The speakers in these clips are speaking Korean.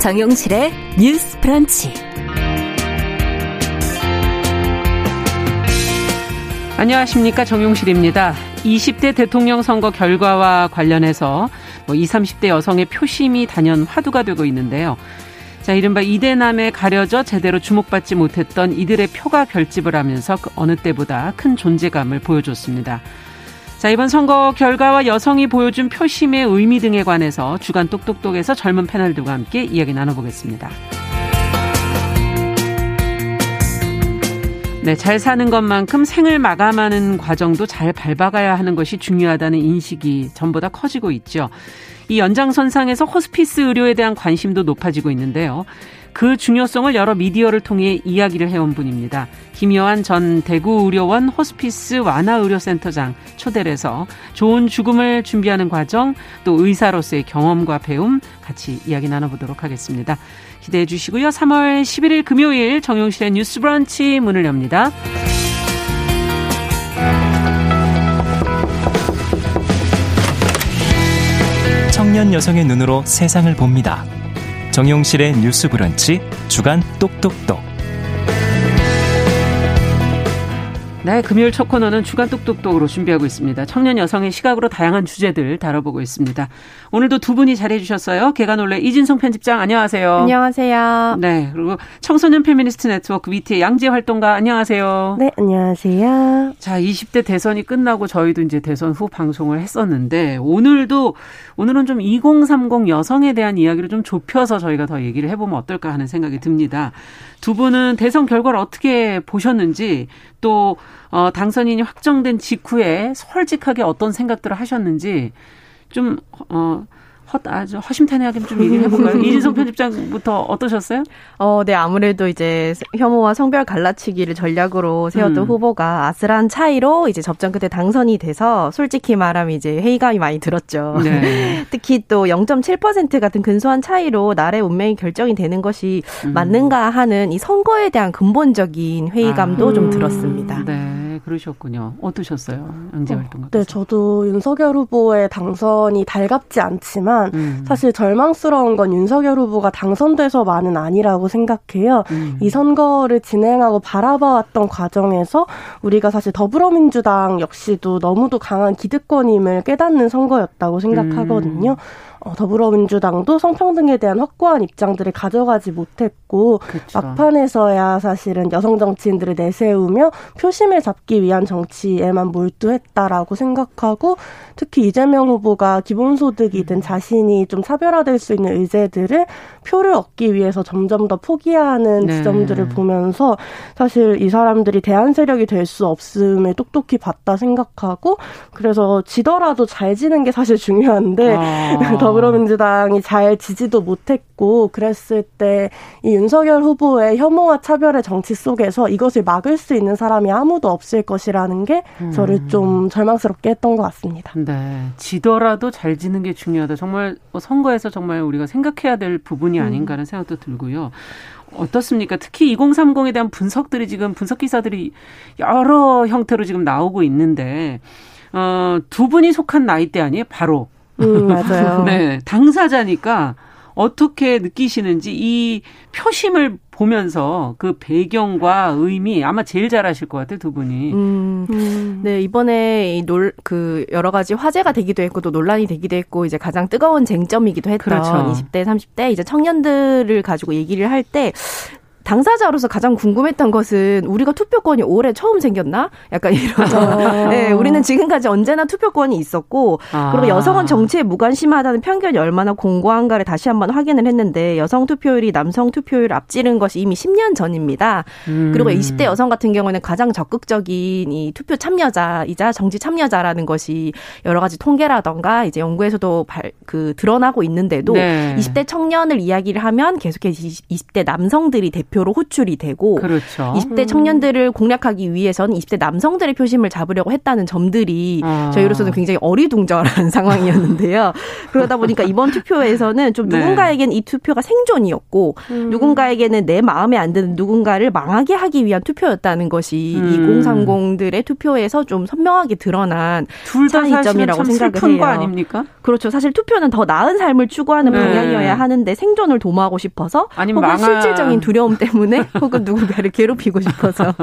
정용실의 뉴스 브런치. 안녕하십니까, 정용실입니다. 20대 대통령 선거 결과와 관련해서 20, 30대 여성의 표심이 단연 화두가 되고 있는데요. 자, 이른바 이대남에 가려져 제대로 주목받지 못했던 이들의 표가 결집을 하면서 어느 때보다 큰 존재감을 보여줬습니다. 자, 이번 선거 결과와 여성이 보여준 표심의 의미 등에 관해서 주간 똑똑똑에서 젊은 패널들과 함께 이야기 나눠보겠습니다. 네, 잘 사는 것만큼 생을 마감하는 과정도 잘 밟아가야 하는 것이 중요하다는 인식이 전보다 커지고 있죠. 이 연장선상에서 호스피스 의료에 대한 관심도 높아지고 있는데요. 그 중요성을 여러 미디어를 통해 이야기를 해온 분입니다. 김여환 전 대구의료원 호스피스 완화의료센터장 초대를 해서 좋은 죽음을 준비하는 과정, 또 의사로서의 경험과 배움 같이 이야기 나눠보도록 하겠습니다. 기대해 주시고요. 3월 11일 금요일 정용실의 뉴스 브런치 문을 엽니다. 청년 여성의 눈으로 세상을 봅니다. 정용실의 뉴스 브런치 주간 똑똑똑. 네, 금요일 첫 코너는 주간 똑똑똑으로 준비하고 있습니다. 청년 여성의 시각으로 다양한 주제들 다뤄보고 있습니다. 오늘도 두 분이 잘해 주셨어요. 개간올레 이진성 편집장, 안녕하세요. 안녕하세요. 네, 그리고 청소년 페미니스트 네트워크 위티의 양재활 활동가, 안녕하세요. 네, 안녕하세요. 자, 20대 대선이 끝나고 저희도 이제 대선 후 방송을 했었는데 오늘은 좀 2030 여성에 대한 이야기를 좀 좁혀서 저희가 더 얘기를 해보면 어떨까 하는 생각이 듭니다. 두 분은 대선 결과를 어떻게 보셨는지, 또 당선인이 확정된 직후에 솔직하게 어떤 생각들을 하셨는지 좀 아주 허심탄회하게 좀 얘기를 해볼까요? 이진성 편집장부터 어떠셨어요? 네, 아무래도 이제 혐오와 성별 갈라치기를 전략으로 세웠던 후보가 아슬한 차이로 이제 접전 끝에 당선이 돼서 솔직히 말하면 이제 회의감이 많이 들었죠. 네. 특히 또 0.7% 같은 근소한 차이로 나라의 운명이 결정이 되는 것이 맞는가 하는 이 선거에 대한 근본적인 회의감도 좀 들었습니다. 네, 그러셨군요. 어떠셨어요? 양재활동 같은. 네, 저도 윤석열 후보의 당선이 달갑지 않지만 사실 절망스러운 건 윤석열 후보가 당선돼서만은 아니라고 생각해요. 이 선거를 진행하고 바라봐왔던 과정에서 우리가 사실 더불어민주당 역시도 너무도 강한 기득권임을 깨닫는 선거였다고 생각하거든요. 더불어민주당도 성평등에 대한 확고한 입장들을 가져가지 못했고, 그쵸. 막판에서야 사실은 여성 정치인들을 내세우며 표심을 잡기 위한 정치에만 몰두했다라고 생각하고, 특히 이재명 후보가 기본소득이든 자신이 좀 차별화될 수 있는 의제들을 표를 얻기 위해서 점점 더 포기하는 지점들을 보면서 사실 이 사람들이 대안 세력이 될 수 없음을 똑똑히 봤다 생각하고, 그래서 지더라도 잘 지는 게 사실 중요한데 더불어민주당이 잘 지지도 못했고, 그랬을 때 이 윤석열 후보의 혐오와 차별의 정치 속에서 이것을 막을 수 있는 사람이 아무도 없을 것이라는 게 저를 좀 절망스럽게 했던 것 같습니다. 네, 지더라도 잘 지는 게 중요하다. 정말 선거에서 정말 우리가 생각해야 될 부분이 아닌가 하는 생각도 들고요. 어떻습니까? 특히 2030에 대한 분석들이 지금 분석기사들이 여러 형태로 지금 나오고 있는데 두 분이 속한 나이대 아니에요? 바로. 맞아요. 네, 당사자니까 어떻게 느끼시는지, 이 표심을 보면서 그 배경과 의미 아마 제일 잘하실 것 같아요, 두 분이. 네, 이번에 그 여러 가지 화제가 되기도 했고 또 논란이 되기도 했고 이제 가장 뜨거운 쟁점이기도 했던, 그렇죠. 20대, 30대 이제 청년들을 가지고 얘기를 할 때 당사자로서 가장 궁금했던 것은 우리가 투표권이 올해 처음 생겼나? 약간 이런. 네, 우리는 지금까지 언제나 투표권이 있었고, 그리고 여성은 정치에 무관심하다는 편견이 얼마나 공고한가를 다시 한번 확인을 했는데 여성 투표율이 남성 투표율을 앞지른 것이 이미 10년 전입니다. 그리고 20대 여성 같은 경우에는 가장 적극적인 이 투표 참여자이자 정치 참여자라는 것이 여러 가지 통계라던가 이제 연구에서도 드러나고 있는데도, 네. 20대 청년을 이야기를 하면 계속해서 20대 남성들이 대표 표로 호출이 되고 그렇죠. 20대 청년들을 공략하기 위해선 20대 남성들의 표심을 잡으려고 했다는 점들이 저희로서는 굉장히 어리둥절한 상황이었는데요. 그러다 보니까 이번 투표에서는 좀 누군가에겐 이 투표가 생존이었고 누군가에게는 내 마음에 안 드는 누군가를 망하게 하기 위한 투표였다는 것이 2030들의 투표에서 좀 선명하게 드러난 차이점이라고 생각을 해요. 거 아닙니까? 그렇죠. 사실 투표는 더 나은 삶을 추구하는 방향이어야 하는데 생존을 도모하고 싶어서 혹은 실질적인 두려움 때문에 혹은 누군가를 괴롭히고 싶어서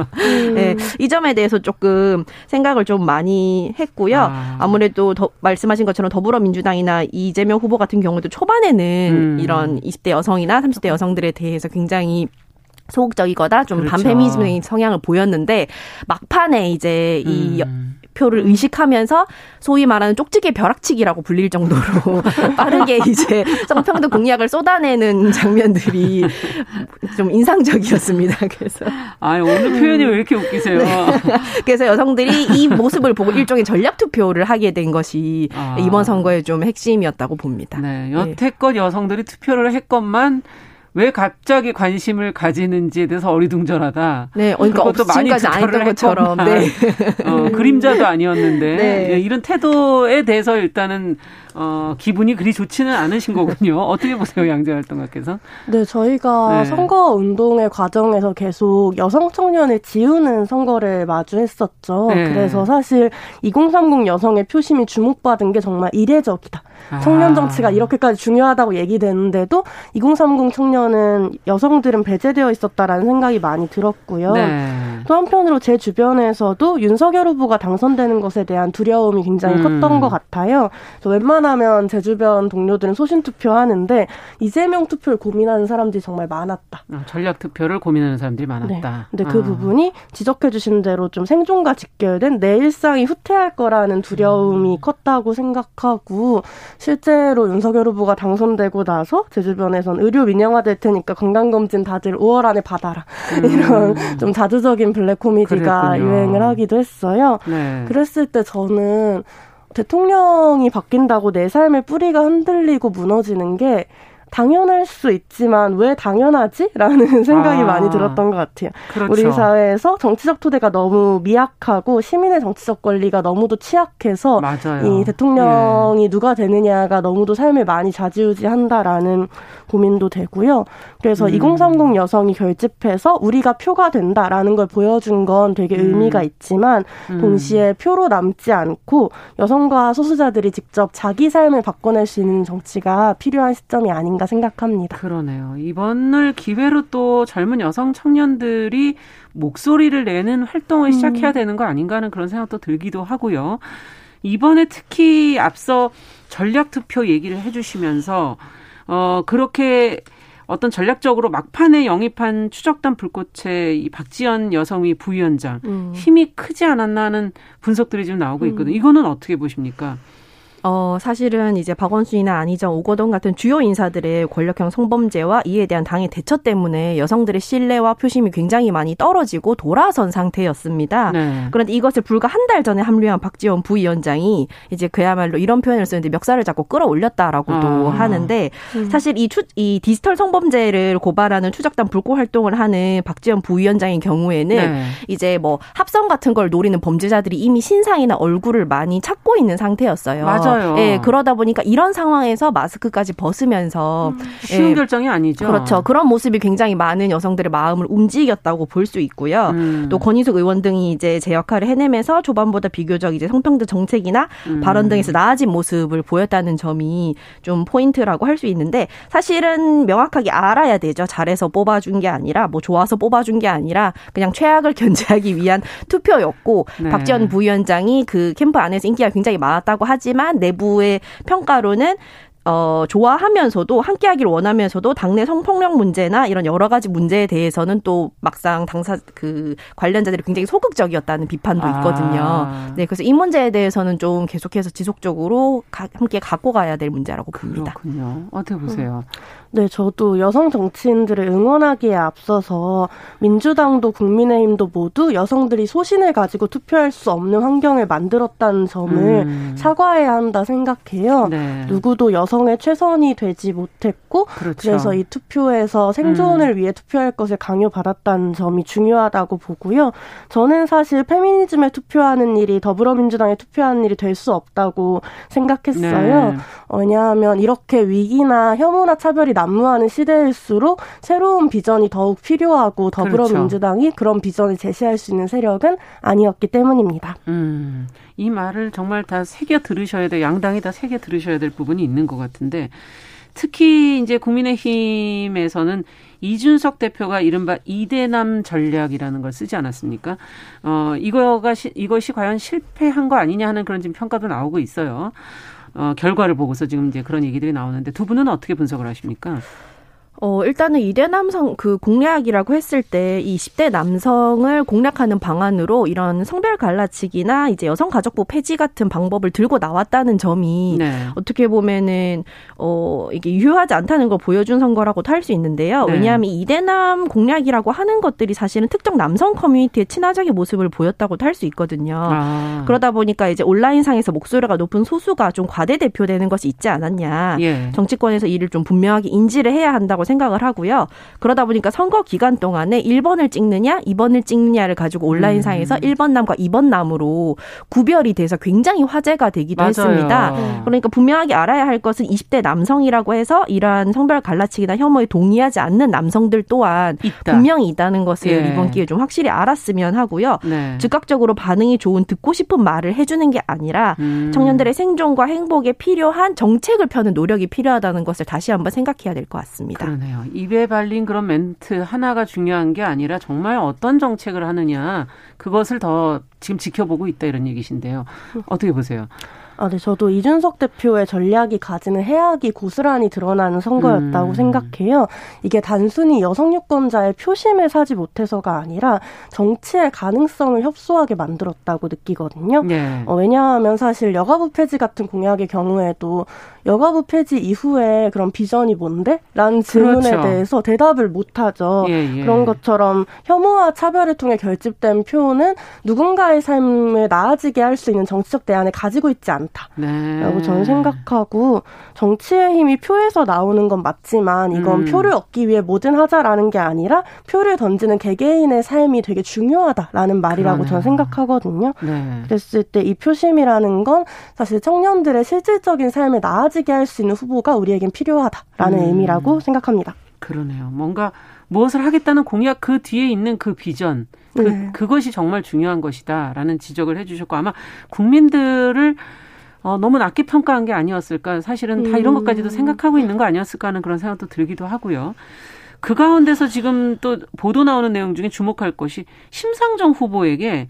네, 이 점에 대해서 조금 생각을 좀 많이 했고요. 아무래도 말씀하신 것처럼 더불어민주당이나 이재명 후보 같은 경우도 초반에는 이런 20대 여성이나 30대 여성들에 대해서 굉장히 소극적이거나 좀 그렇죠. 반페미니즘적인 성향을 보였는데 막판에 이제 이 표를 의식하면서 소위 말하는 쪽지게 벼락치기라고 불릴 정도로 빠르게 이제 성평등 공약을 쏟아내는 장면들이 좀 인상적이었습니다. 그래서 아니 오늘 표현이 왜 이렇게 웃기세요? 네. 그래서 여성들이 이 모습을 보고 일종의 전략 투표를 하게 된 것이 이번 선거의 좀 핵심이었다고 봅니다. 네, 여태껏 네. 여성들이 투표를 했건만. 왜 갑자기 관심을 가지는지에 대해서 어리둥절하다. 네, 그러니까 그것도 많이 투표를 것처럼. 네. 그림자도 아니었는데 네. 이런 태도에 대해서 일단은 기분이 그리 좋지는 않으신 거군요. 어떻게 보세요, 양재활 활동가께서? 네, 저희가 네. 선거 운동의 과정에서 계속 여성 청년을 지우는 선거를 마주했었죠. 네. 그래서 사실 2030 여성의 표심이 주목받은 게 정말 이례적이다. 청년 정치가 이렇게까지 중요하다고 얘기되는데도 2030 청년은 여성들은 배제되어 있었다라는 생각이 많이 들었고요. 네. 또 한편으로 제 주변에서도 윤석열 후보가 당선되는 것에 대한 두려움이 굉장히 컸던 것 같아요. 그래서 웬만하면 제 주변 동료들은 소신투표하는데 이재명 투표를 고민하는 사람들이 정말 많았다. 전략투표를 고민하는 사람들이 많았다. 네. 근데 그 부분이 지적해 주신 대로 좀 생존과 직결된 내 일상이 후퇴할 거라는 두려움이 컸다고 생각하고 실제로 윤석열 후보가 당선되고 나서 제 주변에선 의료 민영화될 테니까 건강검진 다들 5월 안에 받아라. 이런 좀 자주적인 블랙 코미디가 그랬군요. 유행을 하기도 했어요. 네. 그랬을 때 저는 대통령이 바뀐다고 내 삶의 뿌리가 흔들리고 무너지는 게 당연할 수 있지만 왜 당연하지? 라는 생각이 많이 들었던 것 같아요. 그렇죠. 우리 사회에서 정치적 토대가 너무 미약하고 시민의 정치적 권리가 너무도 취약해서 맞아요. 이 대통령이 예. 누가 되느냐가 너무도 삶을 많이 좌지우지한다라는 고민도 되고요. 그래서 2030 여성이 결집해서 우리가 표가 된다라는 걸 보여준 건 되게 의미가 있지만 동시에 표로 남지 않고 여성과 소수자들이 직접 자기 삶을 바꿔낼 수 있는 정치가 필요한 시점이 아닌 생각합니다. 그러네요. 이번을 기회로 또 젊은 여성 청년들이 목소리를 내는 활동을 시작해야 되는 거 아닌가 하는 그런 생각도 들기도 하고요. 이번에 특히 앞서 전략투표 얘기를 해주시면서 그렇게 어떤 전략적으로 막판에 영입한 추적단 불꽃의 이 박지연 여성위 부위원장 힘이 크지 않았나 하는 분석들이 지금 나오고 있거든요. 이거는 어떻게 보십니까? 사실은 이제 박원순이나 안희정, 오거돈 같은 주요 인사들의 권력형 성범죄와 이에 대한 당의 대처 때문에 여성들의 신뢰와 표심이 굉장히 많이 떨어지고 돌아선 상태였습니다. 네. 그런데 이것을 불과 한 달 전에 합류한 박지원 부위원장이 이제 그야말로 이런 표현을 쓰는데 멱살을 잡고 끌어올렸다라고도 하는데 사실 이 디지털 성범죄를 고발하는 추적단 불꽃 활동을 하는 박지원 부위원장인 경우에는 네. 이제 뭐 합성 같은 걸 노리는 범죄자들이 이미 신상이나 얼굴을 많이 찾고 있는 상태였어요. 맞아요. 예, 그러다 보니까 이런 상황에서 마스크까지 벗으면서 쉬운 예, 결정이 아니죠. 그렇죠. 그런 모습이 굉장히 많은 여성들의 마음을 움직였다고 볼 수 있고요. 또 권인숙 의원 등이 이제 제 역할을 해내면서 초반보다 비교적 이제 성평등 정책이나 발언 등에서 나아진 모습을 보였다는 점이 좀 포인트라고 할 수 있는데 사실은 명확하게 알아야 되죠. 잘해서 뽑아준 게 아니라 뭐 좋아서 뽑아준 게 아니라 그냥 최악을 견제하기 위한 투표였고 네. 박지원 부위원장이 그 캠프 안에서 인기가 굉장히 많았다고 하지만 내부의 평가로는 좋아하면서도 함께하길 원하면서도 당내 성폭력 문제나 이런 여러 가지 문제에 대해서는 또 막상 관련자들이 굉장히 소극적이었다는 비판도 있거든요. 네, 그래서 이 문제에 대해서는 좀 계속해서 지속적으로 함께 갖고 가야 될 문제라고 봅니다. 그렇군요. 어떻게 보세요? 네, 저도 여성 정치인들을 응원하기에 앞서서 민주당도 국민의힘도 모두 여성들이 소신을 가지고 투표할 수 없는 환경을 만들었다는 점을 사과해야 한다 생각해요. 네. 누구도 여성의 최선이 되지 못했고 그렇죠. 그래서 이 투표에서 생존을 위해 투표할 것을 강요받았다는 점이 중요하다고 보고요. 저는 사실 페미니즘에 투표하는 일이 더불어민주당에 투표하는 일이 될 수 없다고 생각했어요. 네. 왜냐하면 이렇게 위기나 혐오나 차별이 난무하는 시대일수록 새로운 비전이 더욱 필요하고 더불어민주당이 그렇죠. 그런 비전을 제시할 수 있는 세력은 아니었기 때문입니다. 이 말을 정말 다 새겨 들으셔야 돼요. 양당이 다 새겨 들으셔야 될 부분이 있는 것 같은데 특히 이제 국민의힘에서는 이준석 대표가 이른바 이대남 전략이라는 걸 쓰지 않았습니까? 이것이 과연 실패한 거 아니냐 하는 그런 지금 평가도 나오고 있어요. 결과를 보고서 지금 이제 그런 얘기들이 나오는데 두 분은 어떻게 분석을 하십니까? 일단은 이대남 그 공략이라고 했을 때 20대 남성을 공략하는 방안으로 이런 성별 갈라치기나 이제 여성가족부 폐지 같은 방법을 들고 나왔다는 점이 네. 어떻게 보면은, 이게 유효하지 않다는 걸 보여준 선거라고도 할 수 있는데요. 네. 왜냐하면 이대남 공략이라고 하는 것들이 사실은 특정 남성 커뮤니티의 친화적인 모습을 보였다고도 할 수 있거든요. 아. 그러다 보니까 이제 온라인상에서 목소리가 높은 소수가 좀 과대대표되는 것이 있지 않았냐. 예. 정치권에서 이를 좀 분명하게 인지를 해야 한다고 생각을 하고요. 그러다 보니까 선거 기간 동안에 1번을 찍느냐 2번을 찍느냐를 가지고 온라인상에서 1번 남과 2번 남으로 구별이 돼서 굉장히 화제가 되기도 맞아요. 했습니다. 그러니까 분명하게 알아야 할 것은 20대 남성이라고 해서 이러한 성별 갈라치기나 혐오에 동의하지 않는 남성들 또한 있다. 분명히 있다는 것을 예. 이번 기회에 좀 확실히 알았으면 하고요. 네. 즉각적으로 반응이 좋은 듣고 싶은 말을 해주는 게 아니라 청년들의 생존과 행복에 필요한 정책을 펴는 노력이 필요하다는 것을 다시 한번 생각해야 될 것 같습니다. 그럼. 네요. 입에 발린 그런 멘트 하나가 중요한 게 아니라 정말 어떤 정책을 하느냐 그것을 더 지금 지켜보고 있다 이런 얘기신데요. 어떻게 보세요? 네, 저도 이준석 대표의 전략이 가지는 해악이 고스란히 드러나는 선거였다고 생각해요. 이게 단순히 여성 유권자의 표심에 사지 못해서가 아니라 정치의 가능성을 협소하게 만들었다고 느끼거든요. 네. 왜냐하면 사실 여가부 폐지 같은 공약의 경우에도 여가부 폐지 이후에 그런 비전이 뭔데? 라는 질문에 그렇죠. 대해서 대답을 못하죠. 예, 예. 그런 것처럼 혐오와 차별을 통해 결집된 표는 누군가의 삶을 나아지게 할 수 있는 정치적 대안을 가지고 있지 않다. 네. 라고 저는 생각하고 정치의 힘이 표에서 나오는 건 맞지만 이건 표를 얻기 위해 뭐든 하자라는 게 아니라 표를 던지는 개개인의 삶이 되게 중요하다라는 말이라고 그러네요. 저는 생각하거든요. 네. 그랬을 때 이 표심이라는 건 사실 청년들의 실질적인 삶에 나아지게 할 수 있는 후보가 우리에겐 필요하다라는 의미라고 생각합니다. 그러네요. 뭔가 무엇을 하겠다는 공약 그 뒤에 있는 그 비전 네. 그것이 정말 중요한 것이다라는 지적을 해주셨고 아마 국민들을 너무 낮게 평가한 게 아니었을까. 사실은 다 이런 것까지도 생각하고 있는 거 아니었을까 하는 그런 생각도 들기도 하고요. 그 가운데서 지금 또 보도 나오는 내용 중에 주목할 것이 심상정 후보에게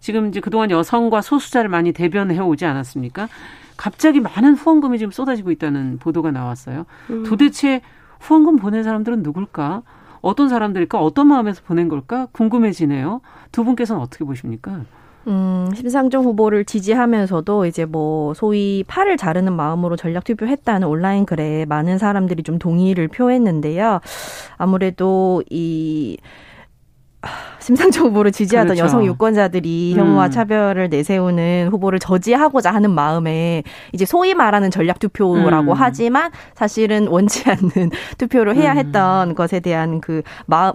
지금 이제 그동안 여성과 소수자를 많이 대변해 오지 않았습니까? 갑자기 많은 후원금이 지금 쏟아지고 있다는 보도가 나왔어요. 도대체 후원금 보낸 사람들은 누굴까? 어떤 사람들일까? 어떤 마음에서 보낸 걸까? 궁금해지네요. 두 분께서는 어떻게 보십니까? 심상정 후보를 지지하면서도 이제 뭐 소위 팔을 자르는 마음으로 전략 투표했다는 온라인 글에 많은 사람들이 좀 동의를 표했는데요. 아무래도 이 심상정 후보를 지지하던 그렇죠. 여성 유권자들이 혐오와 차별을 내세우는 후보를 저지하고자 하는 마음에 이제 소위 말하는 전략 투표라고 하지만 사실은 원치 않는 투표를 해야 했던 것에 대한 그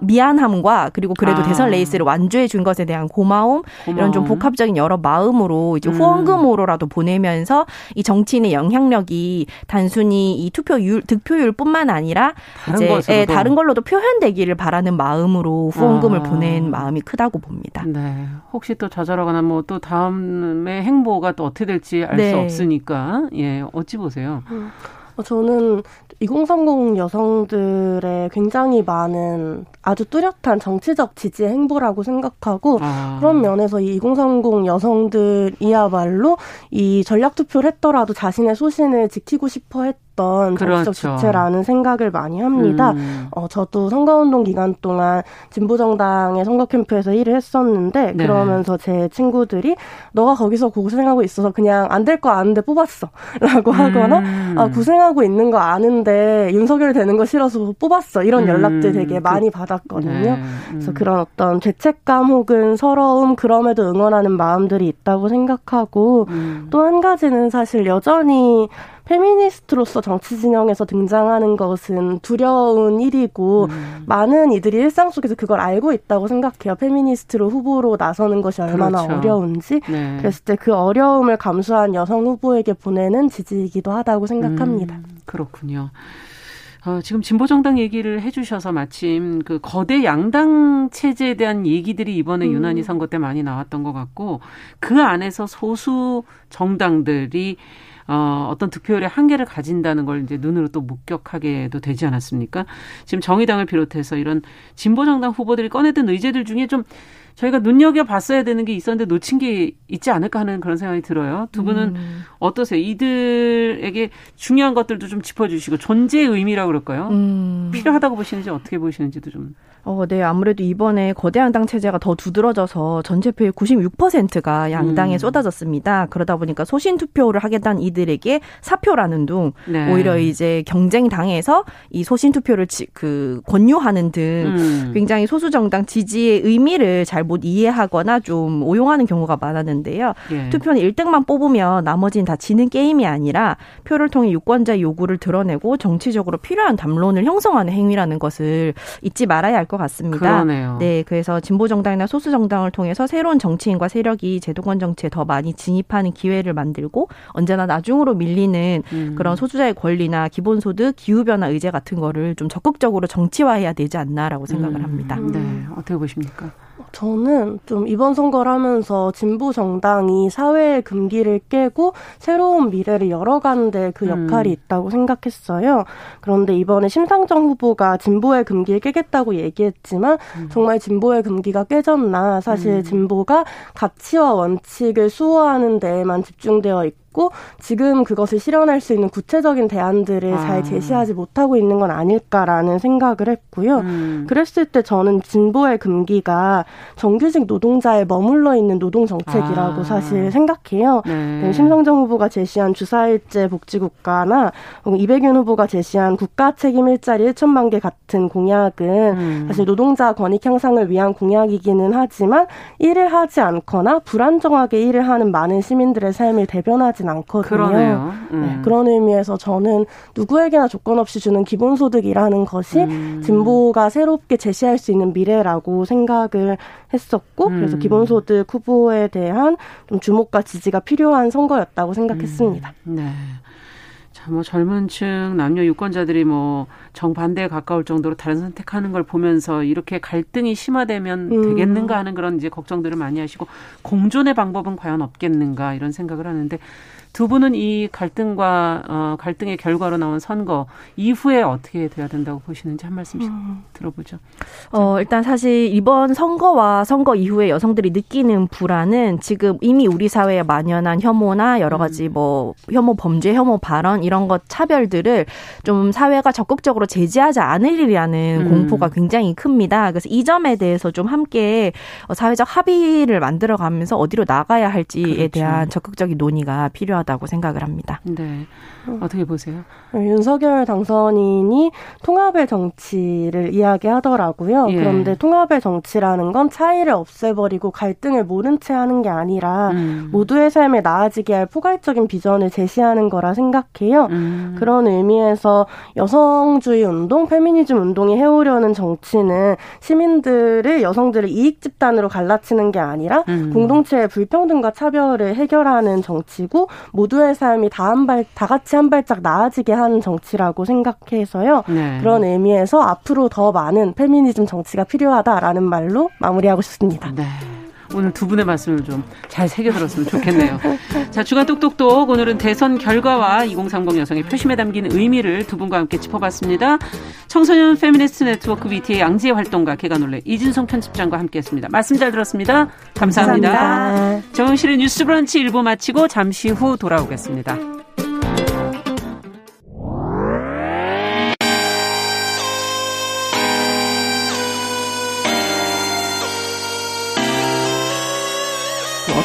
미안함과 그리고 그래도 대선 레이스를 완주해 준 것에 대한 고마움 이런 좀 복합적인 여러 마음으로 이제 후원금으로라도 보내면서 이 정치인의 영향력이 단순히 이 득표율뿐만 아니라 다른 걸로도 표현되기를 바라는 마음으로 후원금을 보낸 마음이 크다고 봅니다. 네, 혹시 또 좌절하거나 뭐 또 다음에 행보가 또 어떻게 될지 알 수 네. 없으니까 예, 어찌 보세요? 저는 2030 여성들의 굉장히 많은 아주 뚜렷한 정치적 지지의 행보라고 생각하고 그런 면에서 이 2030 여성들이야말로 이 전략투표를 했더라도 자신의 소신을 지키고 싶어 했던 있었던 그렇죠. 정치적 주체라는 생각을 많이 합니다. 저도 선거운동 기간 동안 진보정당의 선거캠프에서 일을 했었는데 네. 그러면서 제 친구들이 너가 거기서 고생하고 있어서 그냥 안 될 거 아는데 뽑았어 라고 하거나 아, 고생하고 있는 거 아는데 윤석열 되는 거 싫어서 뽑았어 이런 연락들 되게 많이 받았거든요. 네. 그래서 그런 어떤 죄책감 혹은 서러움 그럼에도 응원하는 마음들이 있다고 생각하고 또 한 가지는 사실 여전히 페미니스트로서 정치 진영에서 등장하는 것은 두려운 일이고 많은 이들이 일상 속에서 그걸 알고 있다고 생각해요. 페미니스트로 후보로 나서는 것이 얼마나 그렇죠. 어려운지. 네. 그랬을 때 그 어려움을 감수한 여성 후보에게 보내는 지지이기도 하다고 생각합니다. 그렇군요. 지금 진보정당 얘기를 해주셔서 마침 그 거대 양당 체제에 대한 얘기들이 이번에 유난히 선거 때 많이 나왔던 것 같고 그 안에서 소수 정당들이 어떤 득표율의 한계를 가진다는 걸 이제 눈으로 또 목격하게도 되지 않았습니까? 지금 정의당을 비롯해서 이런 진보정당 후보들이 꺼내든 의제들 중에 좀 저희가 눈여겨봤어야 되는 게 있었는데 놓친 게 있지 않을까 하는 그런 생각이 들어요. 두 분은 어떠세요? 이들에게 중요한 것들도 좀 짚어주시고 존재의 의미라고 그럴까요? 필요하다고 보시는지 어떻게 보시는지도 좀. 네. 아무래도 이번에 거대 양당 체제가 더 두드러져서 전체표의 96%가 양당에 쏟아졌습니다. 그러다 보니까 소신 투표를 하겠다는 이들에게 사표라는 둥 네. 오히려 이제 경쟁당에서 이 소신 투표를 권유하는 등 굉장히 소수 정당 지지의 의미를 잘못 이해하거나 좀 오용하는 경우가 많았는데요. 예. 투표는 1등만 뽑으면 나머지는 다 지는 게임이 아니라 표를 통해 유권자의 요구를 드러내고 정치적으로 필요한 담론을 형성하는 행위라는 것을 잊지 말아야 할 것 같습니다. 그러네요. 네, 그래서 진보정당이나 소수정당을 통해서 새로운 정치인과 세력이 제도권 정치에 더 많이 진입하는 기회를 만들고 언제나 나중으로 밀리는 그런 소수자의 권리나 기본소득, 기후변화 의제 같은 거를 좀 적극적으로 정치화해야 되지 않나라고 생각을 합니다. 네, 어떻게 보십니까? 저는 좀 이번 선거를 하면서 진보 정당이 사회의 금기를 깨고 새로운 미래를 열어가는 데 그 역할이 있다고 생각했어요. 그런데 이번에 심상정 후보가 진보의 금기를 깨겠다고 얘기했지만 정말 진보의 금기가 깨졌나. 사실 진보가 가치와 원칙을 수호하는 데에만 집중되어 있고 지금 그것을 실현할 수 있는 구체적인 대안들을 잘 제시하지 못하고 있는 건 아닐까라는 생각을 했고요. 그랬을 때 저는 진보의 금기가 정규직 노동자에 머물러 있는 노동정책이라고 사실 생각해요. 네. 심상정 후보가 제시한 주사일제 복지국가나 이백윤 후보가 제시한 국가 책임 일자리 1천만 개 같은 공약은 사실 노동자 권익 향상을 위한 공약이기는 하지만 일을 하지 않거나 불안정하게 일을 하는 많은 시민들의 삶을 대변하지 않거든요. 그러네요. 네, 그런 의미에서 저는 누구에게나 조건 없이 주는 기본소득이라는 것이 진보가 새롭게 제시할 수 있는 미래라고 생각을 했었고 그래서 기본소득 후보에 대한 좀 주목과 지지가 필요한 선거였다고 생각했습니다. 네. 자, 젊은 층 남녀 유권자들이 정반대에 가까울 정도로 다른 선택하는 걸 보면서 이렇게 갈등이 심화되면 되겠는가 하는 그런 이제 걱정들을 많이 하시고 공존의 방법은 과연 없겠는가 이런 생각을 하는데 두 분은 이 갈등과 갈등의 결과로 나온 선거 이후에 어떻게 돼야 된다고 보시는지 한 말씀씩 들어보죠. 일단 사실 이번 선거와 선거 이후에 여성들이 느끼는 불안은 지금 이미 우리 사회에 만연한 혐오나 여러 가지 혐오 범죄, 혐오 발언 이런 것 차별들을 좀 사회가 적극적으로 제지하지 않으리라는 공포가 굉장히 큽니다. 그래서 이 점에 대해서 좀 함께 사회적 합의를 만들어가면서 어디로 나가야 할지에 그렇죠. 대한 적극적인 논의가 필요합니다. 다고 생각을 합니다. 네, 어떻게 보세요? 윤석열 당선인이 통합의 정치를 이야기하더라고요. 예. 그런데 통합의 정치라는 건 차이를 없애버리고 갈등을 모른 채 하는 게 아니라 모두의 삶에 나아지게 할 포괄적인 비전을 제시하는 거라 생각해요. 그런 의미에서 여성주의 운동, 페미니즘 운동이 해오려는 정치는 시민들을, 여성들을 이익 집단으로 갈라치는 게 아니라 공동체의 불평등과 차별을 해결하는 정치고 모두의 삶이 다 같이 한 발짝 나아지게 하는 정치라고 생각해서요. 네. 그런 의미에서 앞으로 더 많은 페미니즘 정치가 필요하다라는 말로 마무리하고 싶습니다. 네. 오늘 두 분의 말씀을 좀 잘 새겨들었으면 좋겠네요. 자, 주간 똑똑똑 오늘은 대선 결과와 2030 여성의 표심에 담긴 의미를 두 분과 함께 짚어봤습니다. 청소년 페미니스트 네트워크 BT의 양지의 활동가 개관올레 이진성 편집장과 함께했습니다. 말씀 잘 들었습니다. 감사합니다. 정영실의 뉴스 브런치 1부 마치고 잠시 후 돌아오겠습니다.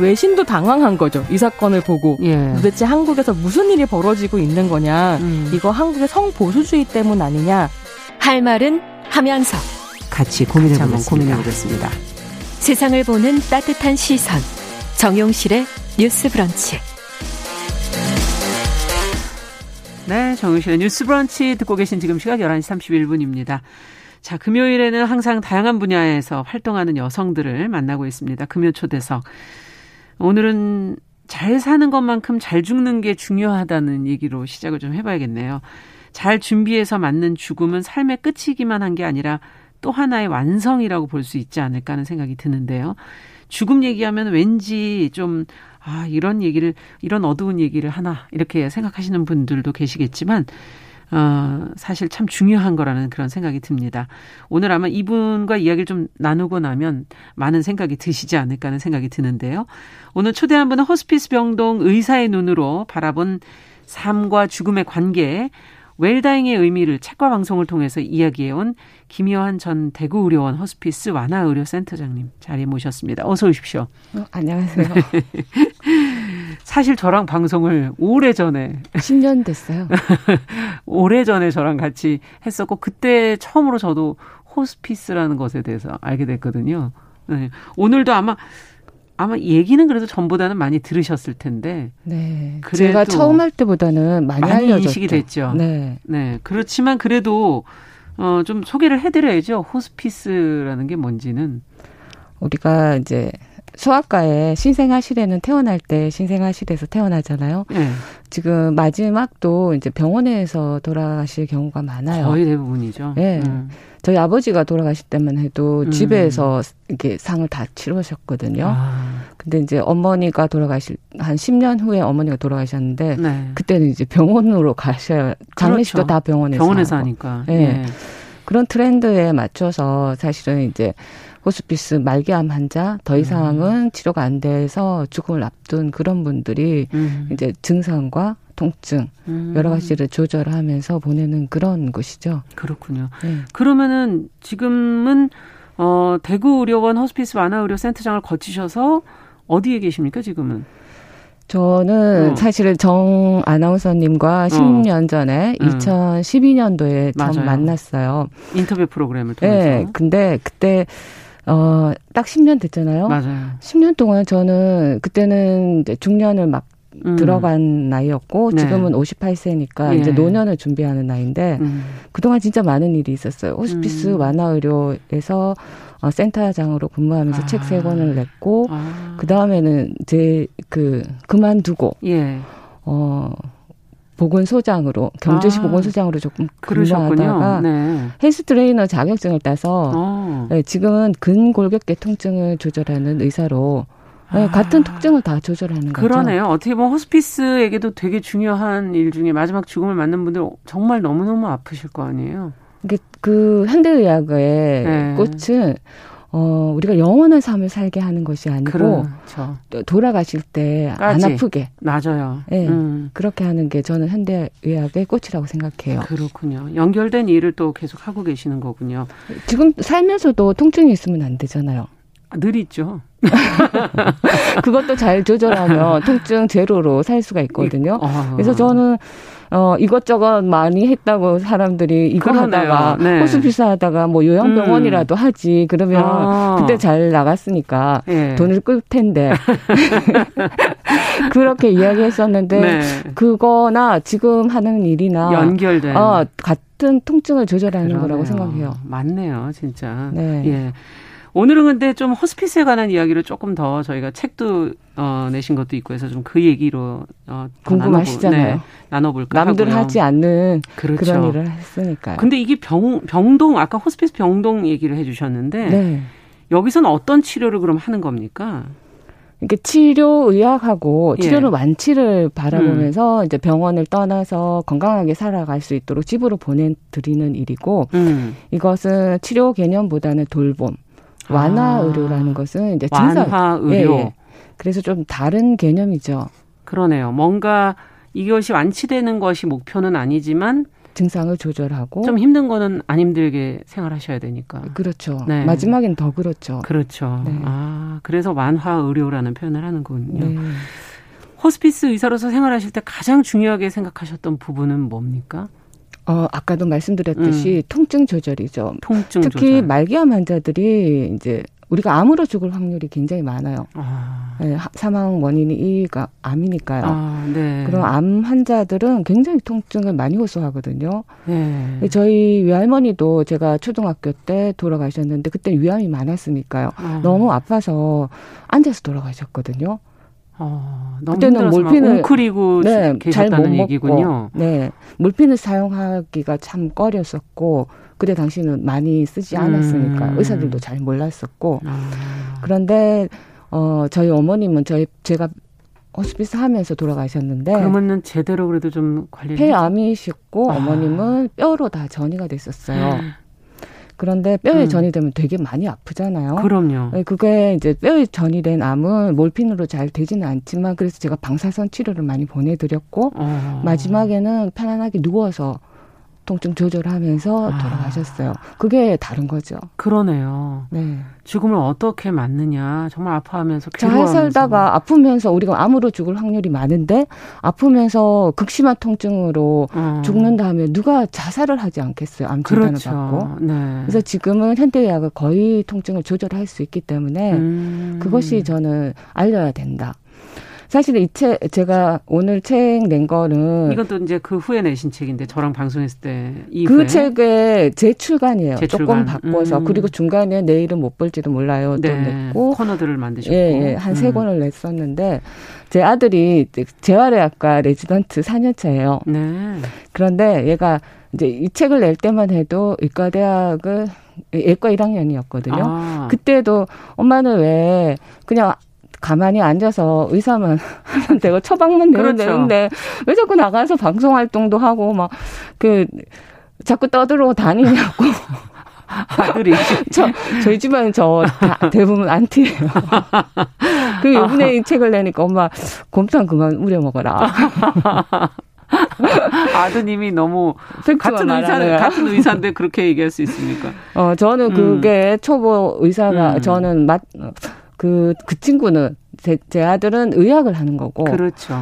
외신도 당황한 거죠. 이 사건을 보고. 도대체 한국에서 무슨 일이 벌어지고 있는 거냐. 이거 한국의 성보수주의 때문 아니냐. 할 말은 하면서 같이 고민해보겠습니다. 세상을 보는 따뜻한 시선, 정용실의 뉴스 브런치. 네, 정용실의 뉴스 브런치 듣고 계신 지금 시각 11시 31분입니다. 자, 금요일에는 항상 다양한 분야에서 활동하는 여성들을 만나고 있습니다. 금요 초대석. 오늘은 잘 사는 것만큼 잘 죽는 게 중요하다는 얘기로 시작을 좀 해봐야겠네요. 잘 준비해서 맞는 죽음은 삶의 끝이기만 한 게 아니라 또 하나의 완성이라고 볼 수 있지 않을까 하는 생각이 드는데요. 죽음 얘기하면 왠지 좀 이런 어두운 얘기를 하나 이렇게 생각하시는 분들도 계시겠지만 사실 참 중요한 거라는 그런 생각이 듭니다. 오늘 아마 이분과 이야기를 좀 나누고 나면 많은 생각이 드시지 않을까 하는 생각이 드는데요. 오늘 초대한 분은 호스피스 병동 의사의 눈으로 바라본 삶과 죽음의 관계, 웰다잉의 의미를 책과 방송을 통해서 이야기해온 김여환 전 대구의료원 호스피스 완화의료센터장님 자리에 모셨습니다. 어서 오십시오. 안녕하세요. 사실 저랑 방송을 오래전에 10년 됐어요. 오래전에 저랑 같이 했었고 그때 처음으로 저도 호스피스라는 것에 대해서 알게 됐거든요. 네. 오늘도 아마 얘기는 그래도 전보다는 많이 들으셨을 텐데. 네. 제가 처음 할 때보다는 많이 알려졌죠. 인식이 됐죠. 네. 네. 그렇지만 그래도 좀 소개를 해드려야죠. 호스피스라는 게 뭔지는. 우리가 이제 소아과에 신생아실에는 태어날 때 신생아실에서 태어나잖아요. 네. 지금 마지막도 이제 병원에서 돌아가실 경우가 많아요. 거의 대부분이죠. 네. 저희 아버지가 돌아가실 때만 해도 집에서 이렇게 상을 다 치르셨거든요. 근데 이제 어머니가 돌아가실, 한 10년 후에 어머니가 돌아가셨는데, 네. 그때는 이제 병원으로 가셔야, 장례식도 그렇죠. 다 병원에서 하니까. 네. 네. 그런 트렌드에 맞춰서 사실은 이제 호스피스 말기암 환자, 더 이상은 치료가 안 돼서 죽음을 앞둔 그런 분들이 이제 증상과 통증, 여러 가지를 조절하면서 보내는 그런 곳이죠. 그렇군요. 네. 그러면은 지금은 대구의료원 호스피스 완화의료센터장을 거치셔서 어디에 계십니까, 지금은? 저는 사실은 정 아나운서님과 10년 전에 2012년도에 처음 만났어요. 인터뷰 프로그램을 통해서. 네, 근데 그때 딱 10년 됐잖아요. 맞아요. 10년 동안 저는 그때는 이제 중년을 막 들어간 나이였고 지금은 58세니까 이제 노년을 준비하는 나이인데 그동안 진짜 많은 일이 있었어요. 호스피스 완화의료에서 센터장으로 근무하면서 책 3권을 냈고 그다음에는 이제 그만두고 보건소장으로 경주시 보건소장으로 조금 근무하다가 헬스트레이너 자격증을 따서 네, 지금은 근골격계 통증을 조절하는 의사로 네, 같은 통증을 다 조절하는 거죠. 그러네요. 어떻게 보면 호스피스에게도 되게 중요한 일 중에 마지막 죽음을 맞는 분들 정말 너무너무 아프실 거 아니에요. 그 현대의학의 꽃은 우리가 영원한 삶을 살게 하는 것이 아니고 그렇죠. 돌아가실 때 안 아프게. 맞아요. 네, 그렇게 하는 게 저는 현대의학의 꽃이라고 생각해요. 그렇군요. 연결된 일을 또 계속 하고 계시는 거군요. 지금 살면서도 통증이 있으면 안 되잖아요. 늘 있죠. 그것도 잘 조절하면 통증 제로로 살 수가 있거든요. 그래서 저는 이것저것 많이 했다고 사람들이 이거 하다가 호스피스 하다가 뭐 요양병원이라도 하지 그러면 그때 잘 나갔으니까 돈을 끌 텐데 그렇게 이야기했었는데 그거나 지금 하는 일이나 연결된 같은 통증을 조절하는 거라고 생각해요. 맞네요, 진짜. 네. 예. 오늘은 근데 좀 호스피스에 관한 이야기를 조금 더 저희가 책도 내신 것도 있고 해서 좀 그 얘기로 궁금하시잖아요. 나눠볼까 하고요. 남들 하지 않는 그렇죠. 그런 일을 했으니까요. 근데 이게 병동 아까 호스피스 병동 얘기를 해주셨는데 여기서는 어떤 치료를 그럼 하는 겁니까? 그러니까 치료 의학하고 치료는 완치를 바라보면서 이제 병원을 떠나서 건강하게 살아갈 수 있도록 집으로 보내드리는 일이고 이것은 치료 개념보다는 돌봄, 완화 의료라는 것은 이제 증상. 완화 의료. 예. 그래서 좀 다른 개념이죠. 그러네요. 뭔가 이것이 완치되는 것이 목표는 아니지만 증상을 조절하고 좀 힘든 거는 안 힘들게 생활하셔야 되니까. 그렇죠. 네. 마지막엔 더 그렇죠. 그렇죠. 네. 아, 그래서 완화 의료라는 표현을 하는군요. 네. 호스피스 의사로서 생활하실 때 가장 중요하게 생각하셨던 부분은 뭡니까? 아까도 말씀드렸듯이 통증 조절이죠. 통증 조절. 특히 말기암 환자들이 이제 우리가 암으로 죽을 확률이 굉장히 많아요. 네, 사망 원인이 1위가 암이니까요. 네. 그럼 암 환자들은 굉장히 통증을 많이 호소하거든요. 네. 저희 외할머니도 제가 초등학교 때 돌아가셨는데 그때 위암이 많았으니까요. 너무 아파서 앉아서 돌아가셨거든요. 너무 그때는 몰핀을 웅크리고 계셨다는 얘기군요. 네, 몰핀을 사용하기가 참 꺼렸었고 그때 당시는 많이 쓰지 않았으니까 의사들도 잘 몰랐었고 그런데 저희 어머님은 제가 호스피스 하면서 돌아가셨는데 그러면은 제대로 그래도 좀 관리를 폐암이셨고 어머님은 뼈로 다 전이가 됐었어요. 그런데 뼈에 전이 되면 되게 많이 아프잖아요. 그럼요. 그게 이제 뼈에 전이 된 암은 몰핀으로 잘 되지는 않지만 그래서 제가 방사선 치료를 많이 보내드렸고 마지막에는 편안하게 누워서 통증 조절하면서 돌아가셨어요. 그게 다른 거죠. 그러네요. 네. 죽음을 어떻게 맞느냐. 정말 아파하면서 괴로워하면서. 잘 살다가 아프면서 우리가 암으로 죽을 확률이 많은데 아프면서 극심한 통증으로 죽는다 하면 누가 자살을 하지 않겠어요. 암 진단을 받고. 네. 그래서 지금은 현대의학은 거의 통증을 조절할 수 있기 때문에 그것이 저는 알려야 된다. 사실 제가 오늘 책 낸 거는 이것도 이제 그 후에 내신 책인데 저랑 방송했을 때 그 책의 재출간이에요. 조금 바꿔서 그리고 중간에 내일은 못 볼지도 몰라요. 또 냈고 코너들을 만드셨고 한 세 권을 냈었는데 제 아들이 재활의학과 레지던트 4년차예요. 네. 그런데 얘가 이제 이 책을 낼 때만 해도 의과대학을 예과 1학년이었거든요. 그때도 엄마는 왜 그냥 가만히 앉아서 의사만 하면 되고 처방만 내면 되는데 왜 자꾸 나가서 방송 활동도 하고 막 자꾸 떠들어 다니냐고. 아들이. 저희 집안은 대부분 안티예요. 그 요번에 이 책을 내니까 엄마 곰탕 그만 우려 먹어라. 아드님이 너무 같은 의사인데 그렇게 얘기할 수 있습니까? 저는 그게 초보 의사가 저는 그 친구는 제 아들은 의학을 하는 거고